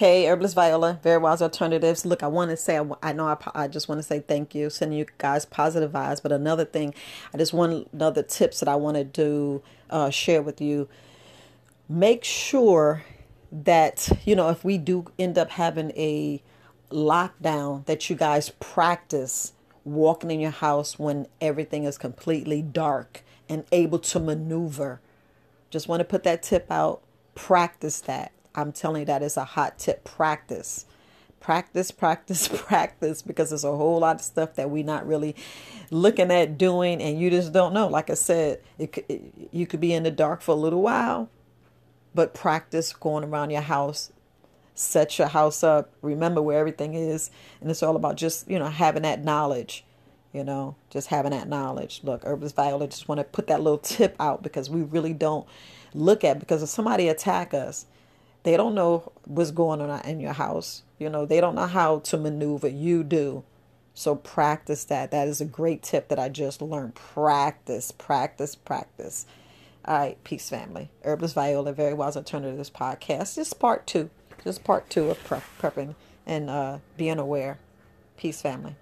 Hey, Herbless Viola, Very Wise Alternatives. Look, I want to say, I just want to say thank you, sending you guys positive vibes. But another thing, another tips that I want to share with you. Make sure that, if we do end up having a lockdown, that you guys practice walking in your house when everything is completely dark and able to maneuver. Just want to put that tip out. Practice that. I'm telling you, that is a hot tip. Practice, practice, practice, practice, because there's a whole lot of stuff that we're not really looking at doing. And you just don't know. Like I said, you could be in the dark for a little while, but practice going around your house, set your house up, remember where everything is. And it's all about just, having that knowledge, just having that knowledge. Look, Herbless Viola, just want to put that little tip out because we really don't look at, because if somebody attack us, they don't know what's going on in your house. They don't know how to maneuver. You do. So practice that. That is a great tip that I just learned. Practice, practice, practice. All right. Peace, family. Herbless Viola, Very Wise Alternatives podcast. This is part 2. Just part 2 of prepping and being aware. Peace, family.